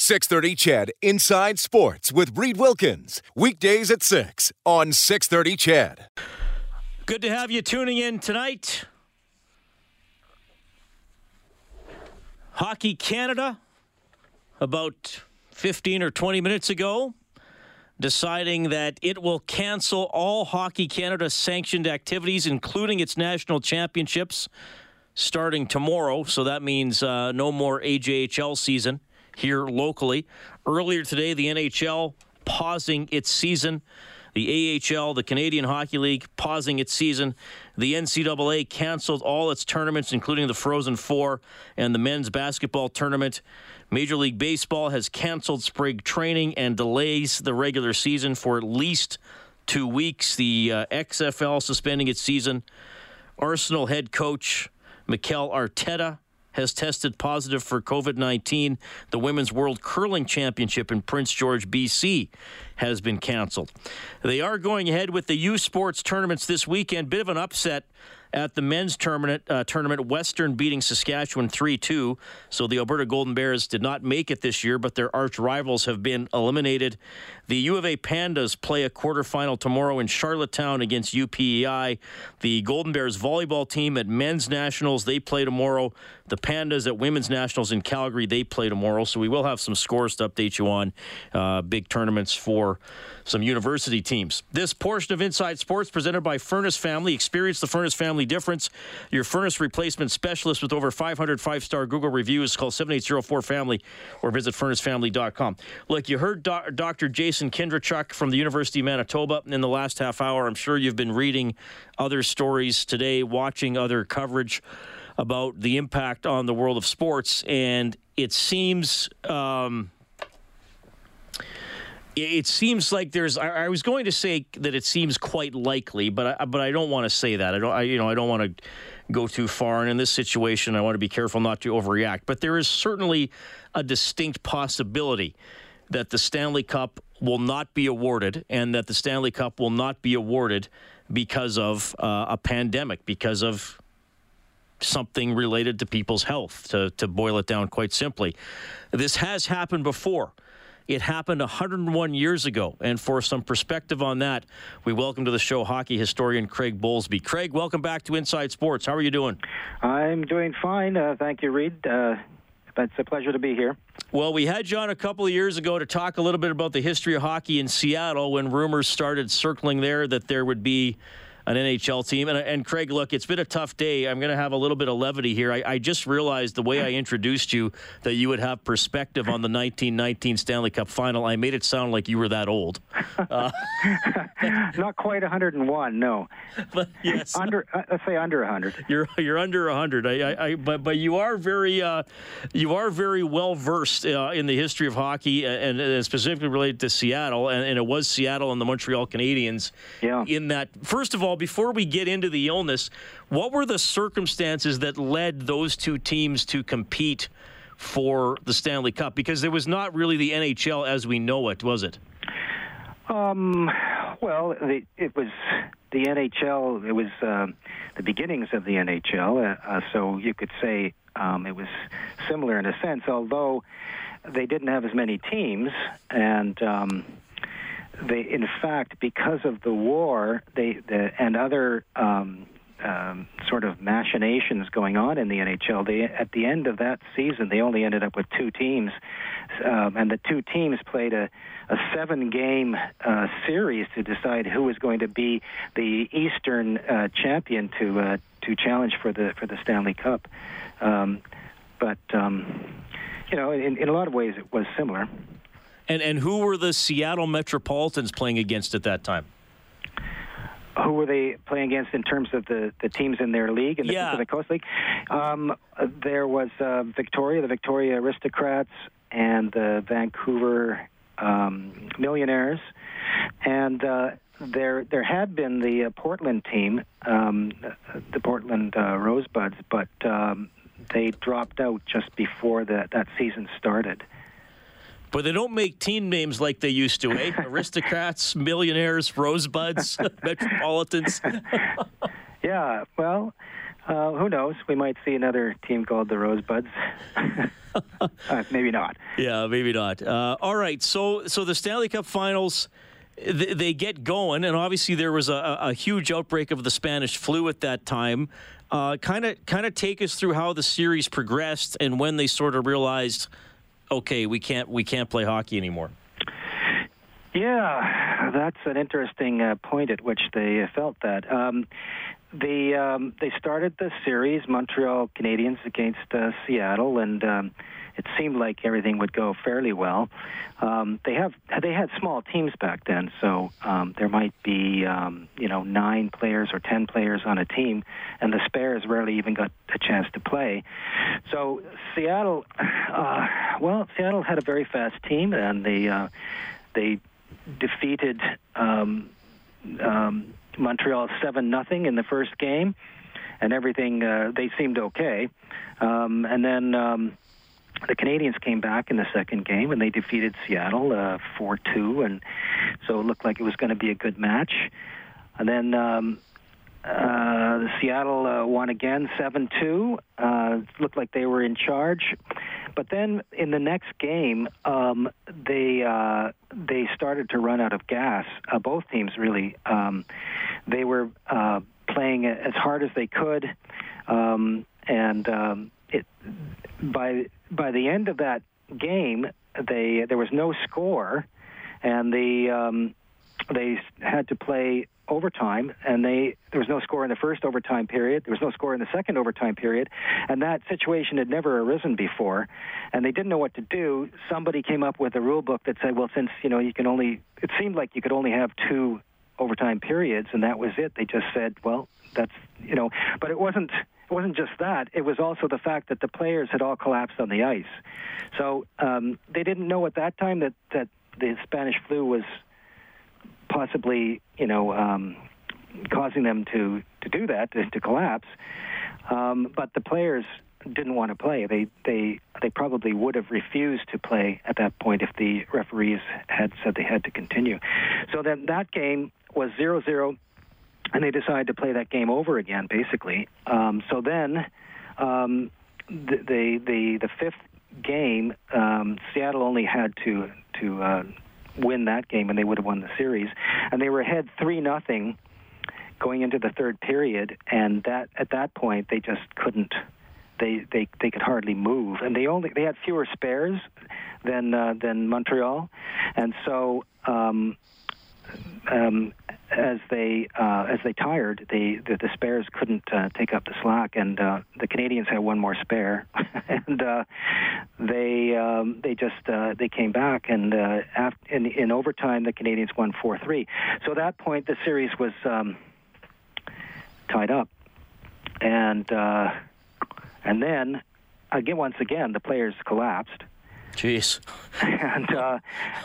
630 CHED Inside Sports with Reed Wilkins. Weekdays at 6 on 630 CHED. Good to have you tuning in tonight. Hockey Canada, about 15 or 20 minutes ago, deciding that it will cancel all Hockey Canada sanctioned activities, including its national championships, starting tomorrow. So that means no more AJHL season here locally. Earlier today, the NHL pausing its season. The AHL, the Canadian Hockey League, pausing its season. The NCAA canceled all its tournaments, including the Frozen Four and the men's basketball tournament. Major League Baseball has canceled spring training and delays the regular season for at least 2 weeks. The XFL suspending its season. Arsenal head coach Mikel Arteta has tested positive for COVID-19. The Women's World Curling Championship in Prince George, BC, has been canceled. They are going ahead with the U Sports tournaments this weekend. Bit of an upset at the men's tournament, Western beating Saskatchewan 3-2. So the Alberta Golden Bears did not make it this year, but their arch rivals have been eliminated. The U of A Pandas play a quarterfinal tomorrow in Charlottetown against UPEI. The Golden Bears volleyball team at men's nationals, they play tomorrow. The Pandas at women's nationals in Calgary, they play tomorrow. So we will have some scores to update you on big tournaments for some university teams. This portion of Inside Sports presented by Furnace Family. Experience the Furnace Family difference. Your furnace replacement specialist with over 500 five-star Google reviews. Call 7804-FAMILY or visit furnacefamily.com. Look, you heard Dr. Jason Kindrachuk from the University of Manitoba in the last half hour. I'm sure you've been reading other stories today, watching other coverage about the impact on the world of sports, and it seems like there's. I was going to say that it seems quite likely, but I don't want to say that. I don't want to go too far, and in this situation, I want to be careful not to overreact. But there is certainly a distinct possibility that the Stanley Cup will not be awarded, and that the Stanley Cup will not be awarded because of a pandemic, because of something related to people's health, to boil it down quite simply. This has happened before. It happened 101 years ago. And for some perspective on that, we welcome to the show hockey historian Craig Bowlsby. Craig, welcome back to Inside Sports. How are you doing? I'm doing fine. Thank you, Reed. It's a pleasure to be here. Well, we had you on a couple of years ago to talk a little bit about the history of hockey in Seattle when rumors started circling there that there would be an NHL team. And Craig, look, it's been a tough day. I'm going to have a little bit of levity here. I just realized the way I introduced you that you would have perspective on the 1919 Stanley Cup final. I made it sound like you were that old. Not quite 101, no. But yes. Let's say under 100. You're under 100. But you are very well versed in the history of hockey and specifically related to Seattle. And it was Seattle and the Montreal Canadiens. Yeah. In that, first of all, before we get into the illness, what were the circumstances that led those two teams to compete for the Stanley Cup? Because there was not really the NHL as we know it, was it? It was the NHL. It was the beginnings of the NHL, so you could say it was similar in a sense, although they didn't have as many teams, and they, in fact, because of the war and other sort of machinations going on in the NHL, at the end of that season, they only ended up with two teams, and the two teams played a seven-game series to decide who was going to be the Eastern champion to challenge for the Stanley Cup. In a lot of ways, it was similar. And who were the Seattle Metropolitans playing against at that time? Who were they playing against in terms of the teams in their league, in the Pacific Coast League? There was Victoria, the Victoria Aristocrats, and the Vancouver Millionaires, and there had been the Portland team, the Portland Rosebuds, but they dropped out just before that season started. But they don't make team names like they used to, eh? Aristocrats, Millionaires, Rosebuds, Metropolitans. Yeah, well, who knows? We might see another team called the Rosebuds. Maybe not. Yeah, maybe not. All right, so the Stanley Cup Finals, they get going, and obviously there was a huge outbreak of the Spanish flu at that time. Kind of take us through how the series progressed and when they sort of realized, okay, we can't play hockey anymore. Yeah, that's an interesting point at which they felt that. They started the series, Montreal Canadiens against Seattle, and it seemed like everything would go fairly well. They had small teams back then, so there might be 9 players or 10 players on a team, and the spares rarely even got a chance to play. So Seattle, Seattle had a very fast team, and they defeated Montreal 7-0 in the first game, and everything they seemed okay. And then the Canadiens came back in the second game, and they defeated Seattle 4-2, and so it looked like it was going to be a good match. And then Seattle won again 7-2. Looked like they were in charge, but then in the next game they started to run out of gas. Both teams really. They were playing as hard as they could, by the end of that game, there was no score, and they had to play overtime, and there was no score in the first overtime period. There was no score in the second overtime period, and that situation had never arisen before, and they didn't know what to do. Somebody came up with a rule book that said, well, since it seemed like you could only have 2 overtime periods, and that was it. They just said, well, that's but it wasn't just that. It was also the fact that the players had all collapsed on the ice. So they didn't know at that time that the Spanish flu was possibly, causing them to do that, to collapse. But the players didn't want to play. They probably would have refused to play at that point if the referees had said they had to continue. So then that game was 0-0, and they decided to play that game over again, basically. So then the fifth game, Seattle only had to win that game, and they would have won the series. And they were ahead 3-0 going into the third period, and that at that point they just couldn't. They could hardly move, and they had fewer spares than Montreal, and so as they tired, the spares couldn't take up the slack, and the Canadiens had one more spare, and they came back, and in overtime the Canadiens won 4-3. So at that point the series was tied up, and then again, once again, the players collapsed. Jeez.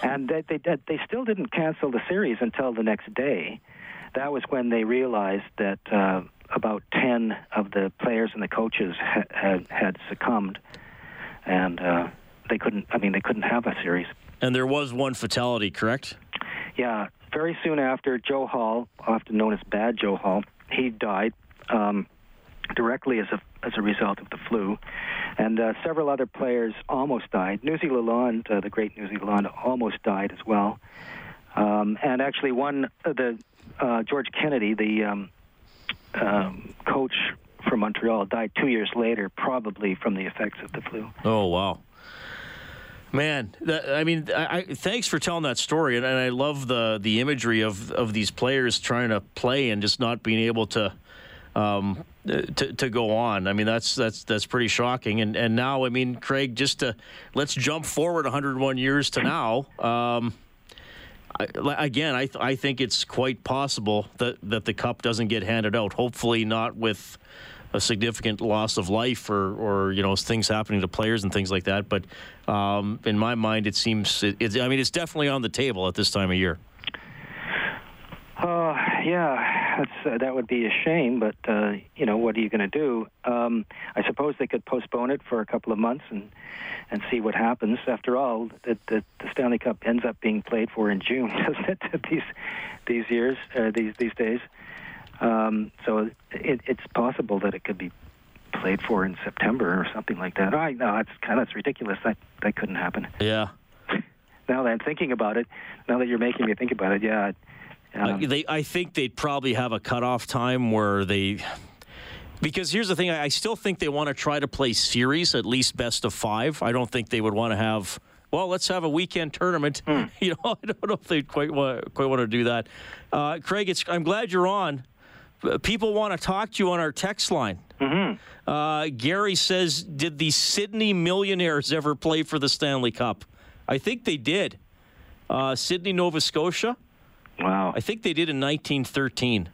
And they still didn't cancel the series until the next day. That was when they realized that about 10 of the players and the coaches had succumbed, and they couldn't have a series. And there was one fatality, correct? Yeah. Very soon after, Joe Hall, often known as Bad Joe Hall, he died directly as a result of the flu, and several other players almost died. Nussi Lalonde, the great Nussi Lalonde, almost died as well. And actually George Kennedy, the coach from Montreal, died 2 years later, probably from the effects of the flu. Oh, wow. Man, thanks for telling that story, and I love the imagery of these players trying to play and just not being able to go on. I mean, that's pretty shocking. And now, Craig, let's jump forward 101 years to now. I think it's quite possible that the cup doesn't get handed out. Hopefully not with a significant loss of life or you know, things happening to players and things like that. But in my mind, it seems it's definitely on the table at this time of year. That would be a shame, but you know, what are you going to do? I suppose they could postpone it for a couple of months and see what happens. After all, the Stanley Cup ends up being played for in June, doesn't it? these days. So it's possible that it could be played for in September or something like that. I know that's ridiculous. That couldn't happen. Yeah. Now that I'm thinking about it, now that you're making me think about it, yeah. I think they'd probably have a cutoff time where because here's the thing, I still think they want to try to play series, at least best of five. I don't think they would want to have, let's have a weekend tournament. You know, I don't know if they'd quite want to do that. Craig, I'm glad you're on. People want to talk to you on our text line. Mm-hmm. Gary says, did the Sydney Millionaires ever play for the Stanley Cup? I think they did. Sydney, Nova Scotia. Wow. I think they did in 1913.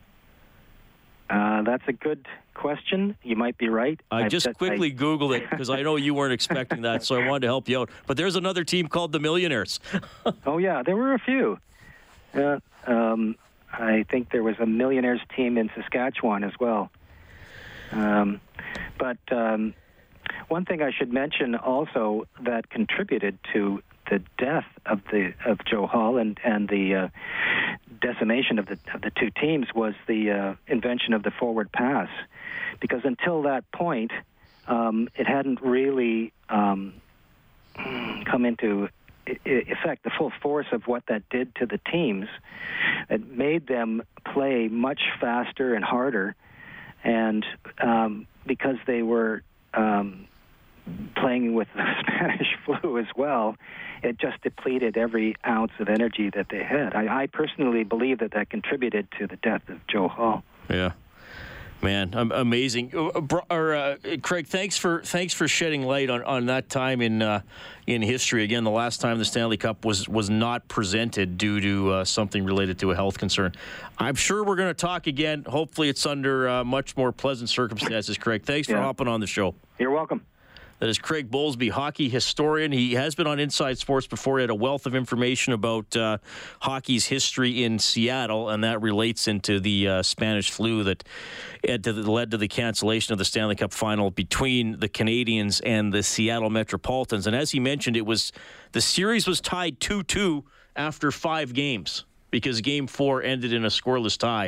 That's a good question. You might be right. I just quickly Googled it because I know you weren't expecting that, so I wanted to help you out. But there's another team called the Millionaires. Oh, yeah, there were a few. I think there was a Millionaires team in Saskatchewan as well. But one thing I should mention also that contributed to the death of Joe Hall and the decimation of the two teams was the invention of the forward pass, because until that point it hadn't really come into effect the full force of what that did to the teams. It made them play much faster and harder, and because they were playing with the Spanish flu as well, it just depleted every ounce of energy that they had. I personally believe that contributed to the death of Joe Hall. Yeah, man, amazing. Craig, thanks for shedding light on that time in history. Again, the last time the Stanley Cup was not presented due to something related to a health concern. I'm sure we're going to talk again. Hopefully, it's under much more pleasant circumstances. Craig, thanks for hopping on the show. You're welcome. That is Craig Bowlsby, hockey historian. He has been on Inside Sports before. He had a wealth of information about hockey's history in Seattle, and that relates into the Spanish flu that led to the cancellation of the Stanley Cup final between the Canadiens and the Seattle Metropolitans. And as he mentioned, the series was tied 2-2 after 5 games because Game 4 ended in a scoreless tie.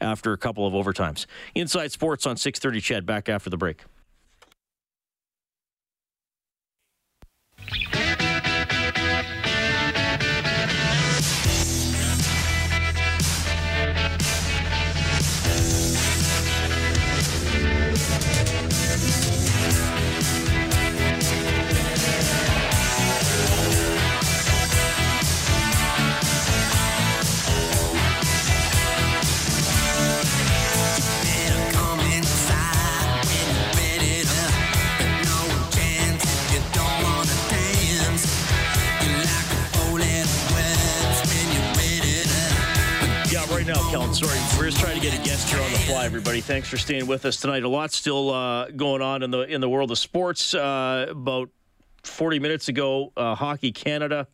After a couple of overtimes. Inside Sports on 630 CHED, back after the break. Kellen, sorry, we're just trying to get a guest here on the fly, everybody. Thanks for staying with us tonight. A lot still going on in the world of sports. About 40 minutes ago, Hockey Canada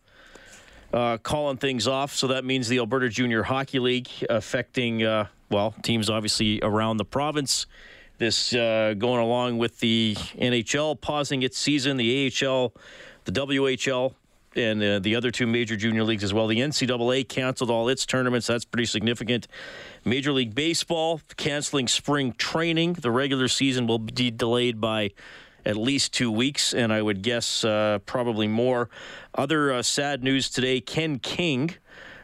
calling things off, so that means the Alberta Junior Hockey League affecting, teams obviously around the province. This going along with the NHL pausing its season, the AHL, the WHL, and the other two major junior leagues as well. The NCAA canceled all its tournaments. That's pretty significant. Major League Baseball canceling spring training. The regular season will be delayed by at least 2 weeks, and I would guess probably more. Other sad news today, Ken King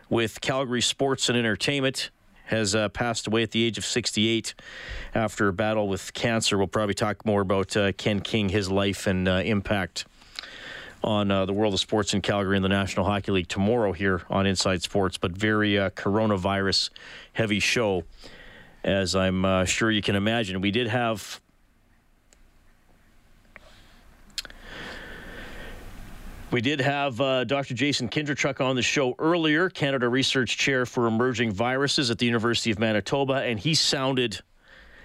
with Calgary Sports and Entertainment has passed away at the age of 68 after a battle with cancer. We'll probably talk more about Ken King, his life and impact on the world of sports in Calgary and the National Hockey League tomorrow here on Inside Sports. But very coronavirus-heavy show, as I'm sure you can imagine. We did have Dr. Jason Kindrachuk on the show earlier, Canada Research Chair for Emerging Viruses at the University of Manitoba, and he sounded,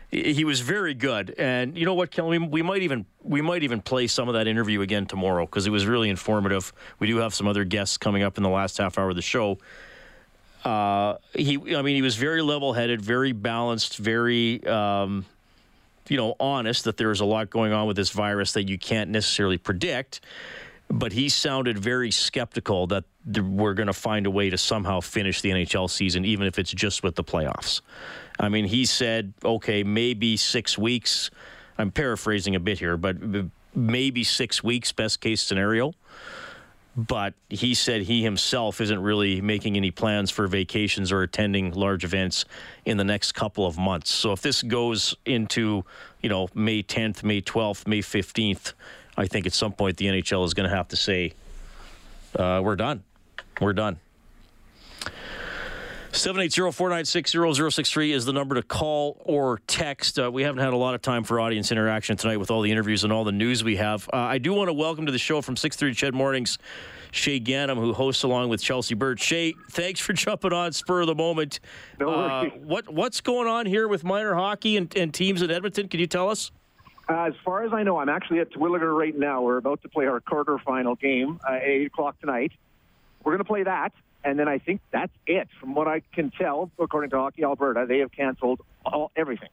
he was very good. And you know what, Ken, we might even play some of that interview again tomorrow, because it was really informative. We do have some other guests coming up in the last half hour of the show. He was very level-headed, very balanced, very, honest that there is a lot going on with this virus that you can't necessarily predict. But he sounded very skeptical that we're going to find a way to somehow finish the NHL season, even if it's just with the playoffs. I mean, he said, okay, maybe 6 weeks. I'm paraphrasing a bit here, but maybe 6 weeks, best case scenario. But he said he himself isn't really making any plans for vacations or attending large events in the next couple of months. So if this goes into, May 10th, May 12th, May 15th, I think at some point the NHL is going to have to say, we're done. We're done. 780-496-0063 is the number to call or text. We haven't had a lot of time for audience interaction tonight with all the interviews and all the news we have. I do want to welcome to the show from 630 CHED Mornings, Shaye Ganam, who hosts along with Chelsea Bird. Shaye, thanks for jumping on spur of the moment. What's going on here with minor hockey and teams in Edmonton? Can you tell us? As far as I know, I'm actually at Twilliger right now. We're about to play our quarterfinal game at 8 o'clock tonight. We're going to play that, and then I think that's it. From what I can tell, according to Hockey Alberta, they have canceled everything.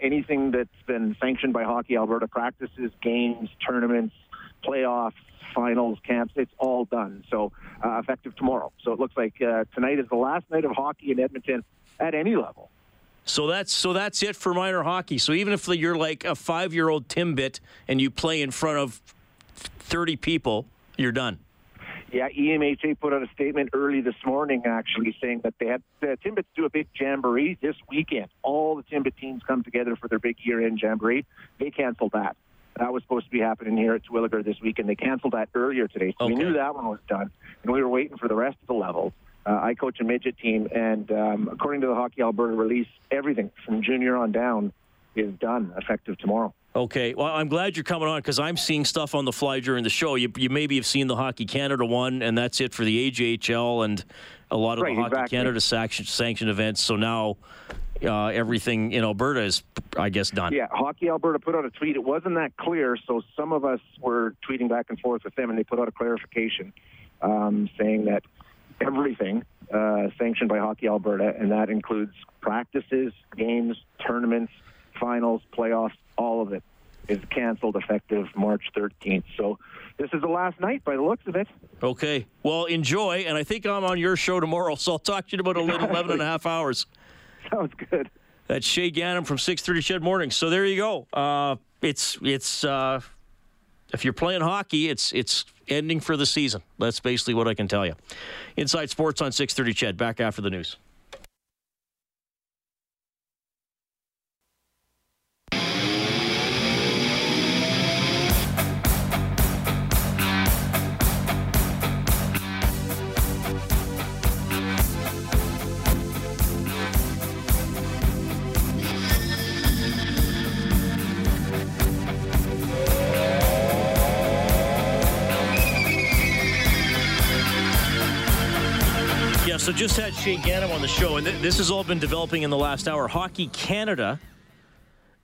Anything that's been sanctioned by Hockey Alberta, practices, games, tournaments, playoffs, finals, camps, it's all done. So effective tomorrow. So it looks like tonight is the last night of hockey in Edmonton at any level. So that's it for minor hockey. So even if you're like a 5-year-old Timbit and you play in front of 30 people, you're done. Yeah, EMHA put out a statement early this morning, actually, saying that they had Timbits do a big jamboree this weekend. All the Timbit teams come together for their big year-end jamboree. They canceled that. That was supposed to be happening here at Twilliger this weekend. They canceled that earlier today, so okay. We knew that one was done, and we were waiting for the rest of the levels. I coach a midget team, and according to the Hockey Alberta release, everything from junior on down is done, effective tomorrow. Okay, well, I'm glad you're coming on, because I'm seeing stuff on the fly during the show. You maybe have seen the Hockey Canada one, and that's it for the AJHL and a lot of Hockey Canada sanctioned events. So now everything in Alberta is, I guess, done. Yeah, Hockey Alberta put out a tweet. It wasn't that clear, so some of us were tweeting back and forth with them, and they put out a clarification saying that everything sanctioned by Hockey Alberta, and that includes practices, games, tournaments, finals, playoffs, all of it is canceled effective March 13th. So this is the last night by the looks of it. Okay. Well, enjoy, and I think I'm on your show tomorrow, so I'll talk to you in about 11 and a half hours. Sounds good. That's Shaye Ganam from 630 CHED Mornings. So there you go. It's if you're playing hockey, it's ending for the season. That's basically what I can tell you. Inside Sports on 630 CHED. Back after the news. So just had Shaye Ganam on the show, and this has all been developing in the last hour. Hockey Canada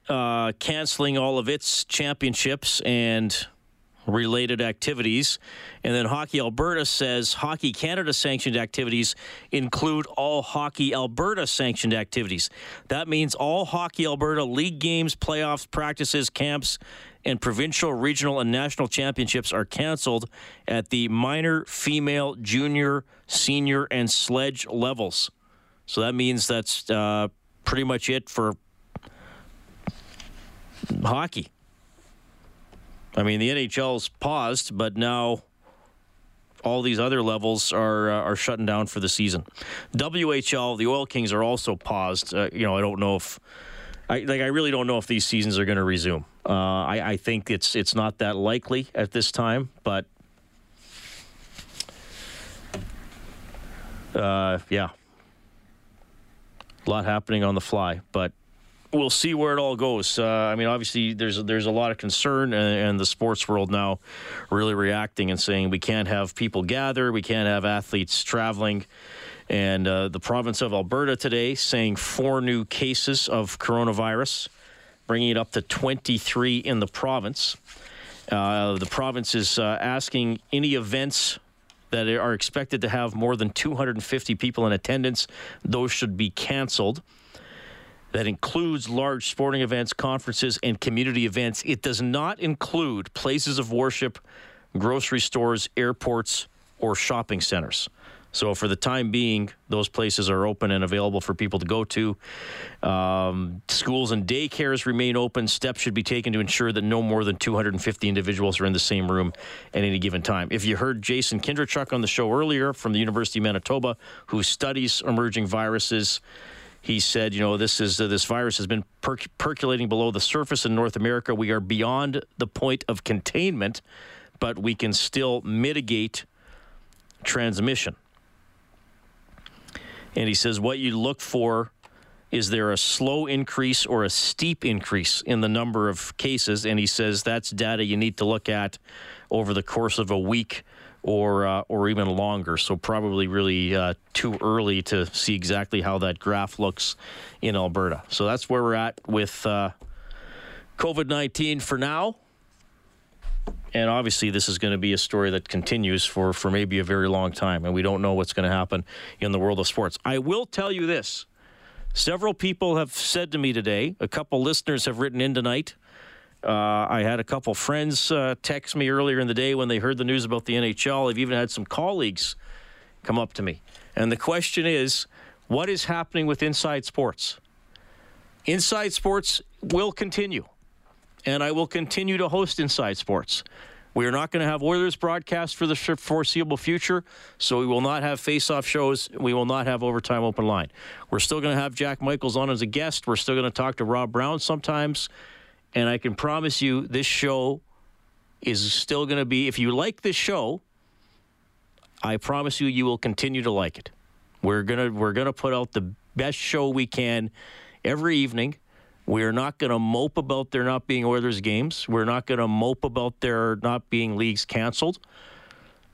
canceling all of its championships and related activities. And then Hockey Alberta says Hockey Canada sanctioned activities include all Hockey Alberta sanctioned activities. That means all Hockey Alberta league games, playoffs, practices, camps, and provincial, regional, and national championships are canceled at the minor, female, junior, senior, and sledge levels. So that means that's pretty much it for hockey. I mean, the NHL's paused, but now all these other levels are shutting down for the season. WHL, the Oil Kings, are also paused. I don't know if I really don't know if these seasons are going to resume. I think it's not that likely at this time, but yeah, a lot happening on the fly, but we'll see where it all goes. Obviously, there's a lot of concern, and the sports world now really reacting and saying we can't have people gather, we can't have athletes traveling. And the province of Alberta today saying 4 new cases of coronavirus, bringing it up to 23 in the province. The province is asking any events that are expected to have more than 250 people in attendance, those should be canceled. That includes large sporting events, conferences, and community events. It does not include places of worship, grocery stores, airports, or shopping centers. So for the time being, those places are open and available for people to go to. Schools and daycares remain open. Steps should be taken to ensure that no more than 250 individuals are in the same room at any given time. If you heard Jason Kindrachuk on the show earlier from the University of Manitoba, who studies emerging viruses, he said, this virus has been percolating below the surface in North America. We are beyond the point of containment, but we can still mitigate transmission. And he says, what you look for is there a slow increase or a steep increase in the number of cases? And he says that's data you need to look at over the course of a week or even longer. So probably really too early to see exactly how that graph looks in Alberta. So that's where we're at with COVID-19 for now. And obviously, this is going to be a story that continues for maybe a very long time, and we don't know what's going to happen in the world of sports. I will tell you this. Several people have said to me today, a couple listeners have written in tonight. I had a couple friends text me earlier in the day when they heard the news about the NHL. I've even had some colleagues come up to me. And the question is, what is happening with Inside Sports? Inside Sports will continue. And I will continue to host Inside Sports. We are not going to have Oilers broadcast for the foreseeable future, so we will not have face-off shows. We will not have Overtime Open Line. We're still going to have Jack Michaels on as a guest. We're still going to talk to Rob Brown sometimes. And I can promise you this show is still going to be, if you like this show, I promise you, you will continue to like it. We're going to put out the best show we can every evening. We're not going to mope about there not being Oilers games. We're not going to mope about there not being leagues canceled.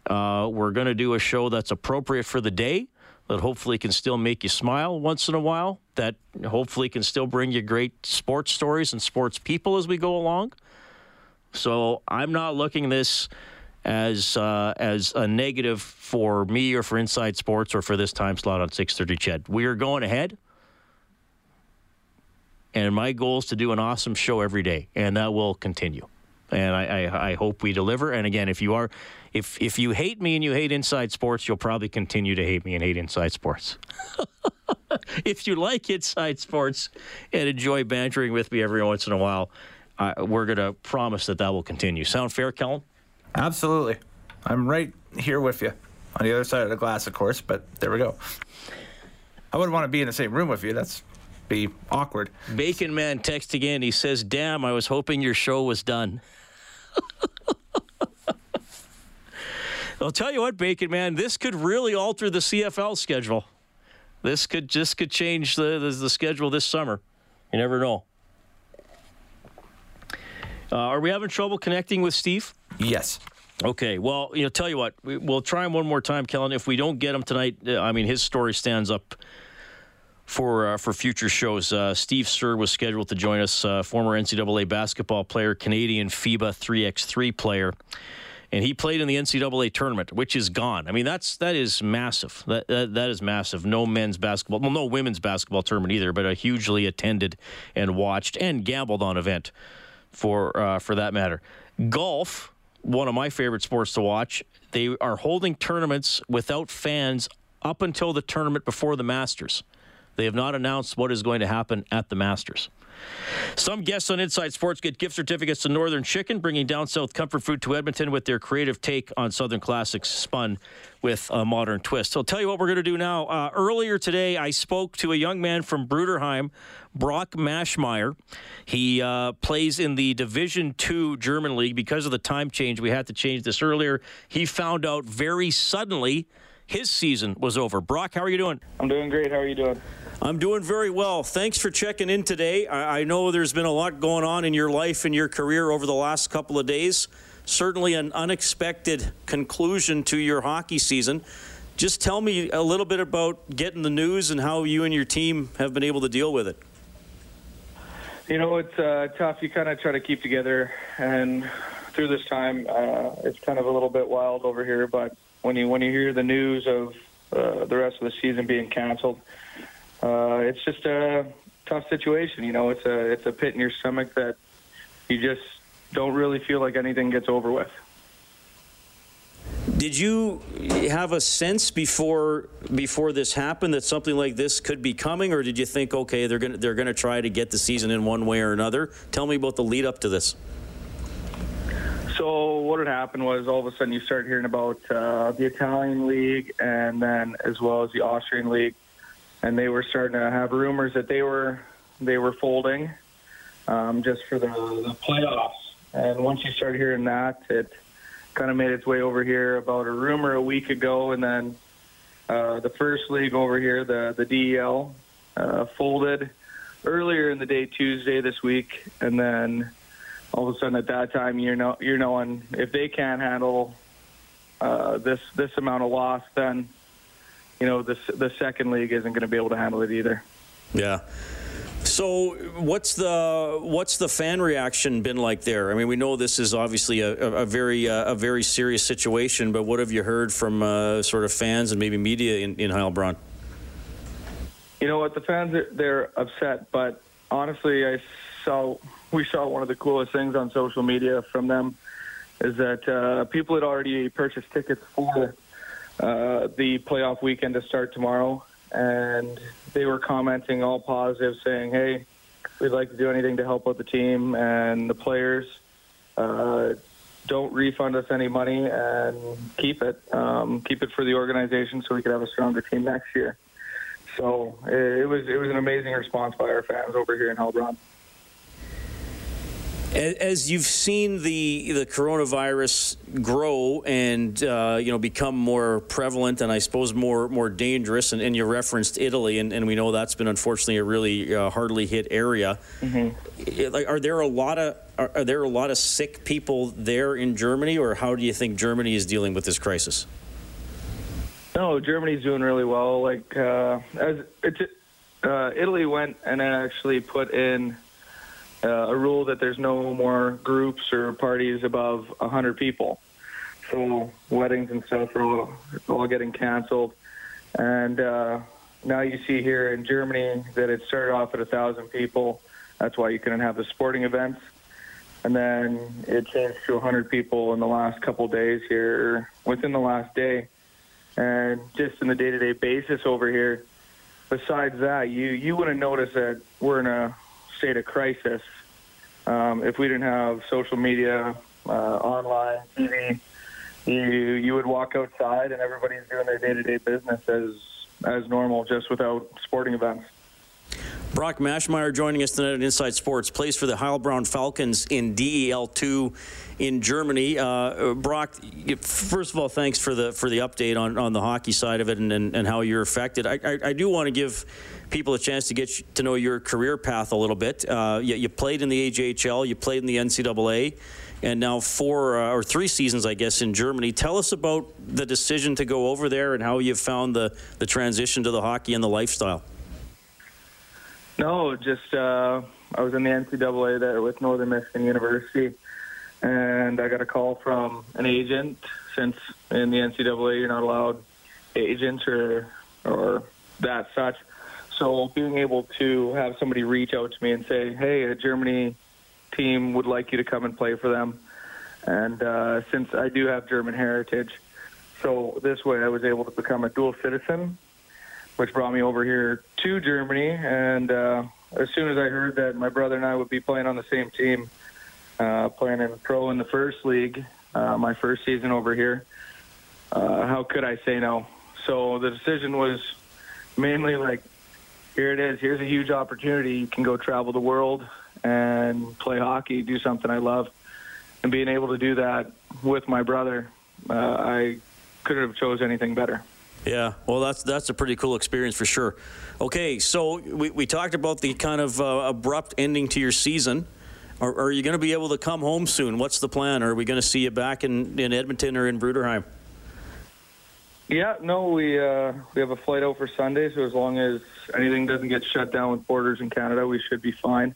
We're going to do a show that's appropriate for the day, that hopefully can still make you smile once in a while, that hopefully can still bring you great sports stories and sports people as we go along. So I'm not looking at this as a negative for me or for Inside Sports or for this time slot on 630 CHED. We are going ahead. And my goal is to do an awesome show every day, and that will continue. And I hope we deliver. And again, if you hate me and you hate Inside Sports, you'll probably continue to hate me and hate Inside Sports. If you like Inside Sports and enjoy bantering with me every once in a while, we're going to promise that will continue. Sound fair, Kellen? Absolutely. I'm right here with you. On the other side of the glass, of course, but there we go. I wouldn't want to be in the same room with you. That's be awkward. Bacon Man texts again. He says, damn, I was hoping your show was done. I'll tell you what, Bacon Man, this could really alter the CFL schedule. This could change the schedule this summer. You never know. Are we having trouble connecting with Steve? Yes. Okay, well, tell you what, we'll try him one more time, Kellen. If we don't get him tonight, his story stands up for future shows. Steve Sir was scheduled to join us, former NCAA basketball player, Canadian FIBA 3X3 player, and he played in the NCAA tournament, which is gone. That is massive. That is massive. No men's basketball, no women's basketball tournament either, but a hugely attended and watched and gambled on event, for that matter. Golf, one of my favorite sports to watch. They are holding tournaments without fans up until the tournament before the Masters. They have not announced what is going to happen at the Masters. Some guests on Inside Sports get gift certificates to Northern Chicken, bringing down South comfort food to Edmonton with their creative take on Southern classics spun with a modern twist. So I'll tell you what we're going to do now. Earlier today, I spoke to a young man from Bruderheim, Brock Mashmeyer. He plays in the Division II German League. Because of the time change, we had to change this earlier. He found out very suddenly his season was over. Brock, how are you doing? I'm doing great. How are you doing? I'm doing very well. Thanks for checking in today. I know there's been a lot going on in your life and your career over the last couple of days. Certainly an unexpected conclusion to your hockey season. Just tell me a little bit about getting the news and how you and your team have been able to deal with it. You know, it's tough. You kind of try to keep together. And through this time, it's kind of a little bit wild over here. But when you hear the news of the rest of the season being canceled, it's just a tough situation. You know, it's a pit in your stomach that you just don't really feel like anything gets over with. Did you have a sense before this happened that something like this could be coming, or did you think, okay, they're gonna try to get the season in one way or another? Tell me about the lead up to this. So what had happened was all of a sudden you start hearing about the Italian league and then as well as the Austrian league. And they were starting to have rumors that they were folding just for the playoffs. And once you start hearing that, it kind of made its way over here about a rumor a week ago. And then the first league over here, the DEL, folded earlier in the day, Tuesday this week. And then all of a sudden at that time, you're knowing if they can't handle this amount of loss, then you know, the second league isn't going to be able to handle it either. Yeah. So what's the fan reaction been like there? I mean, we know this is obviously a very serious situation, but what have you heard from sort of fans and maybe media in Heilbronn? You know what, the fans, they're upset, but honestly, we saw one of the coolest things on social media from them is that people had already purchased tickets for the playoff weekend to start tomorrow, and they were commenting all positive, saying, hey, we'd like to do anything to help out the team and the players. Don't refund us any money and keep it for the organization so we could have a stronger team next year. So it was an amazing response by our fans over here in Heilbronn. As you've seen the coronavirus grow and you know, become more prevalent and I suppose more dangerous, and you referenced Italy, and we know that's been unfortunately a really hardly hit area. Mm-hmm. Are there a lot of sick people there in Germany, or how do you think Germany is dealing with this crisis? No, Germany's doing really well. Like Italy went and actually put in a rule that there's no more groups or parties above 100 people. So weddings and stuff are all getting canceled. And now you see here in Germany that it started off at 1,000 people. That's why you couldn't have the sporting events. And then it changed to 100 people in the last couple of days here, within the last day. And just in the day-to-day basis over here, besides that, you wouldn't notice that we're in a state of crisis if we didn't have social media, online TV. You would walk outside and everybody's doing their day-to-day business as normal, just without sporting events. Brock Mashmeyer joining us tonight at Inside Sports, plays for the Heilbronn Falcons in DEL2 in Germany. Brock, first of all, thanks for the update on the hockey side of it and how you're affected. I do want to give people a chance to get to know your career path a little bit. You played in the AJHL, you played in the NCAA, and now three seasons, I guess, in Germany. Tell us about the decision to go over there and how you've found the transition to the hockey and the lifestyle. No, just I was in the NCAA there with Northern Michigan University, and I got a call from an agent. Since in the NCAA you're not allowed agents or that such, so being able to have somebody reach out to me and say, hey, a Germany team would like you to come and play for them, and since I do have German heritage, so this way I was able to become a dual citizen, which brought me over here to Germany. And as soon as I heard that my brother and I would be playing on the same team, playing in pro in the first league, my first season over here, how could I say no? So the decision was mainly like, here it is. Here's a huge opportunity. You can go travel the world and play hockey, do something I love. And being able to do that with my brother, I couldn't have chose anything better. Yeah, well, that's a pretty cool experience for sure. Okay, so we talked about the kind of abrupt ending to your season. Are you going to be able to come home soon? What's the plan? Are we going to see you back in Edmonton or in Bruderheim? Yeah, no, we have a flight out for Sunday, so as long as anything doesn't get shut down with borders in Canada, we should be fine.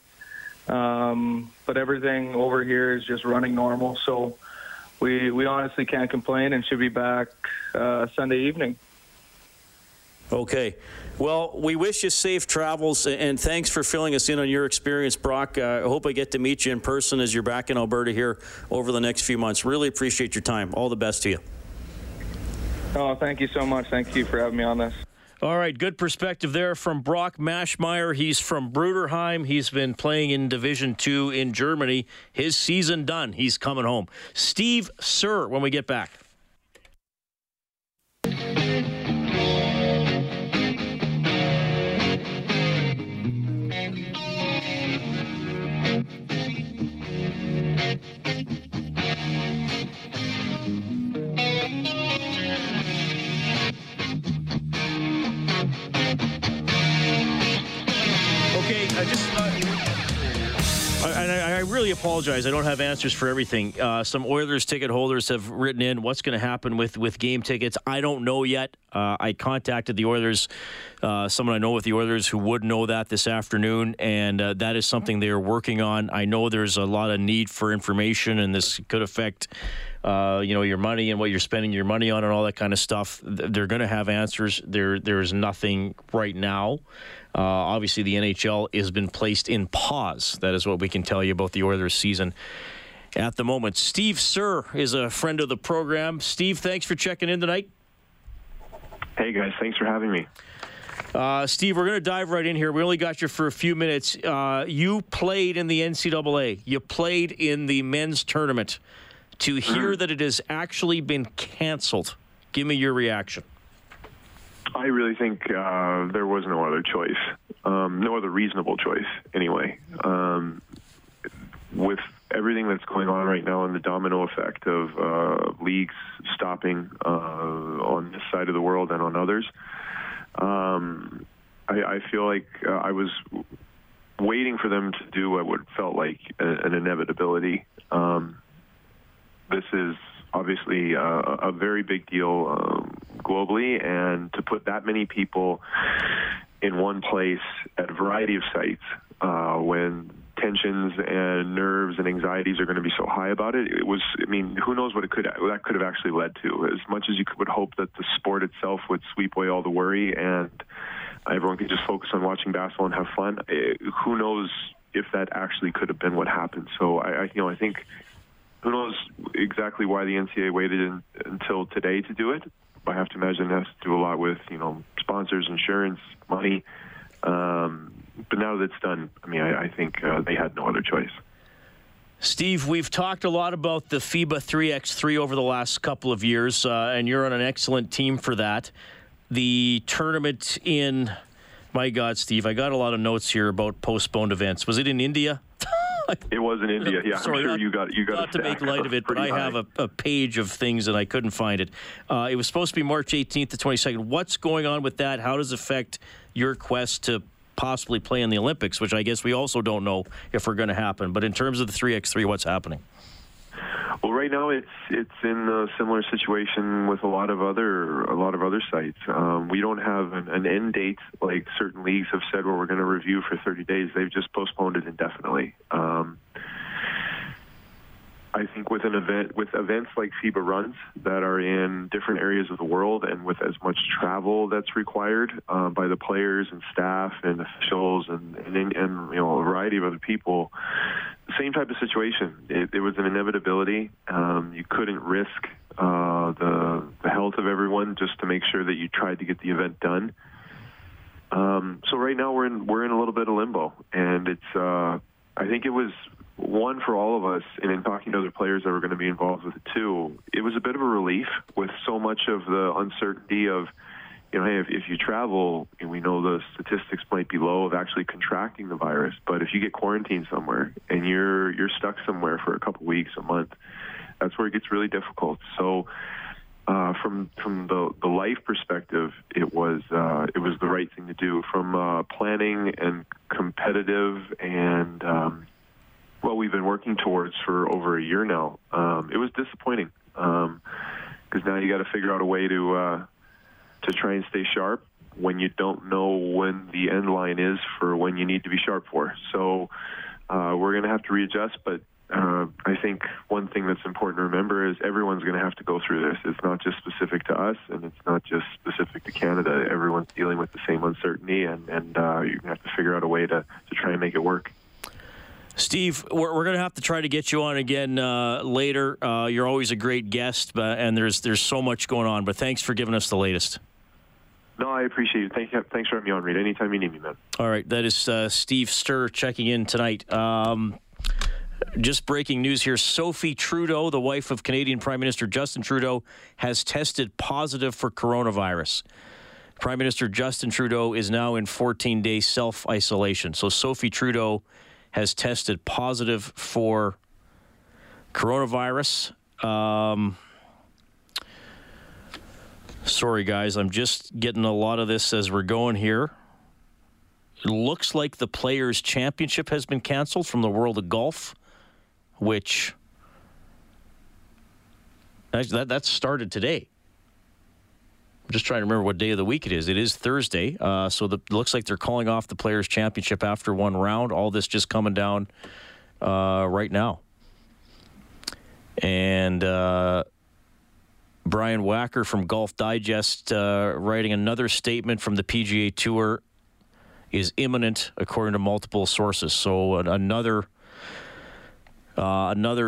But everything over here is just running normal, so we honestly can't complain and should be back Sunday evening. Okay. Well, we wish you safe travels, and thanks for filling us in on your experience, Brock. I hope I get to meet you in person as you're back in Alberta here over the next few months. Really appreciate your time. All the best to you. Oh, thank you so much. Thank you for having me on this. All right, good perspective there from Brock Mashmeyer. He's from Bruderheim. He's been playing in Division II in Germany. His season done. He's coming home. Steve Sir, when we get back. I really apologize. I don't have answers for everything. Some Oilers ticket holders have written in what's going to happen with game tickets. I don't know yet. I contacted the Oilers, someone I know with the Oilers who would know that this afternoon, and that is something they are working on. I know there's a lot of need for information, and this could affect your money and what you're spending your money on and all that kind of stuff. They're going to have answers. There is nothing right now. Obviously, the NHL has been placed in pause. That is what we can tell you about the Oilers season at the moment. Steve Sir is a friend of the program. Steve, thanks for checking in tonight. Hey, guys. Thanks for having me. Steve, we're going to dive right in here. We only got you for a few minutes. You played in the NCAA. You played in the men's tournament. To hear that it has actually been canceled, give me your reaction. I really think there was no other choice, no other reasonable choice anyway. With everything that's going on right now and the domino effect of leagues stopping on this side of the world and on others, I feel like I was waiting for them to do what felt like an inevitability. This is obviously a very big deal globally, and to put that many people in one place at a variety of sites when tensions and nerves and anxieties are going to be so high about it, who knows what that could have actually led to. As much as you would hope that the sport itself would sweep away all the worry and everyone could just focus on watching basketball and have fun, who knows if that actually could have been what happened. So I think. Who knows exactly why the NCAA waited until today to do it? I have to imagine it has to do a lot with sponsors, insurance, money. But now that it's done, I think they had no other choice. Steve, we've talked a lot about the FIBA 3X3 over the last couple of years, and you're on an excellent team for that. The tournament in, my God, Steve, I got a lot of notes here about postponed events. Was it in India? It was in India, yeah. Sorry, I'm sure you got not to make light of it, but I have a page of things and I couldn't find it. It was supposed to be March 18th to 22nd. What's going on with that? How does it affect your quest to possibly play in the Olympics, which I guess we also don't know if we're going to happen. But in terms of the 3x3, what's happening? Well, right now it's in a similar situation with a lot of other sites. We don't have an end date like certain leagues have said. Well, we're going to review for 30 days. They've just postponed it indefinitely. I think with events like FIBA runs that are in different areas of the world, and with as much travel that's required by the players and staff and officials and a variety of other people, same type of situation. It was an inevitability. You couldn't risk the health of everyone just to make sure that you tried to get the event done. So right now we're in a little bit of limbo, and it's I think it was one for all of us, and in talking to other players that were going to be involved with it too, it was a bit of a relief with so much of the uncertainty of, you know, hey, if you travel, and we know the statistics might be low of actually contracting the virus, but if you get quarantined somewhere and you're stuck somewhere for a couple weeks, a month, that's where it gets really difficult. So from the life perspective, it was the right thing to do. From planning and competitive and what we've been working towards for over a year now, it was disappointing because now you got to figure out a way to try and stay sharp when you don't know when the end line is for when you need to be sharp for. So we're going to have to readjust, but I think one thing that's important to remember is everyone's going to have to go through this. It's not just specific to us, and it's not just specific to Canada. Everyone's dealing with the same uncertainty, and you're going to have to figure out a way to try and make it work. Steve, we're going to have to try to get you on again later. You're always a great guest, but, and there's so much going on. But thanks for giving us the latest. No, I appreciate it. Thanks for having me on, Reed. Anytime you need me, man. All right, that is Steve Sir checking in tonight. Just breaking news here. Sophie Trudeau, the wife of Canadian Prime Minister Justin Trudeau, has tested positive for coronavirus. Prime Minister Justin Trudeau is now in 14-day self-isolation. So Sophie Trudeau has tested positive for coronavirus. Sorry, guys. I'm just getting a lot of this as we're going here. It looks like the Players Championship has been canceled from the world of golf, which that started today. I'm just trying to remember what day of the week it is. It is Thursday, so it looks like they're calling off the Players' Championship after one round. All this just coming down right now. And Brian Wacker from Golf Digest writing another statement from the PGA Tour is imminent, according to multiple sources. So another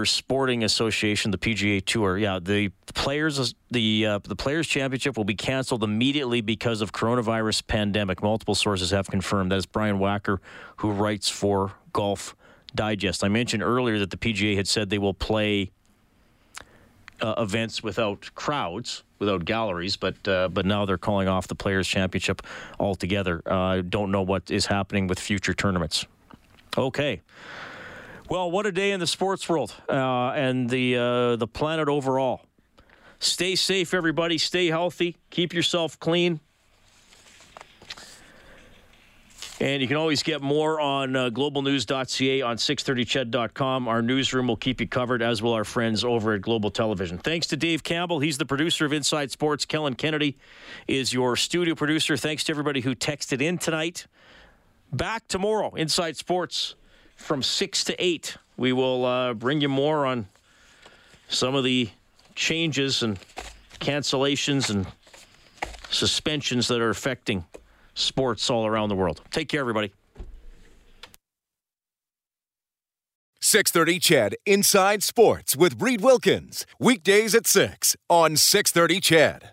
sporting association, the PGA Tour. Yeah, the Players Championship will be canceled immediately because of coronavirus pandemic. Multiple sources have confirmed. That is Brian Wacker, who writes for Golf Digest. I mentioned earlier that the PGA had said they will play events without crowds, without galleries, but now they're calling off the Players Championship altogether. I don't know what is happening with future tournaments. Okay. Well, what a day in the sports world and the planet overall. Stay safe, everybody. Stay healthy. Keep yourself clean. And you can always get more on globalnews.ca, on 630ched.com. Our newsroom will keep you covered, as will our friends over at Global Television. Thanks to Dave Campbell. He's the producer of Inside Sports. Kellen Kennedy is your studio producer. Thanks to everybody who texted in tonight. Back tomorrow, Inside Sports. From 6 to 8, we will bring you more on some of the changes and cancellations and suspensions that are affecting sports all around the world. Take care, everybody. 630 CHED Inside Sports with Reed Wilkins. Weekdays at 6 on 630 CHED.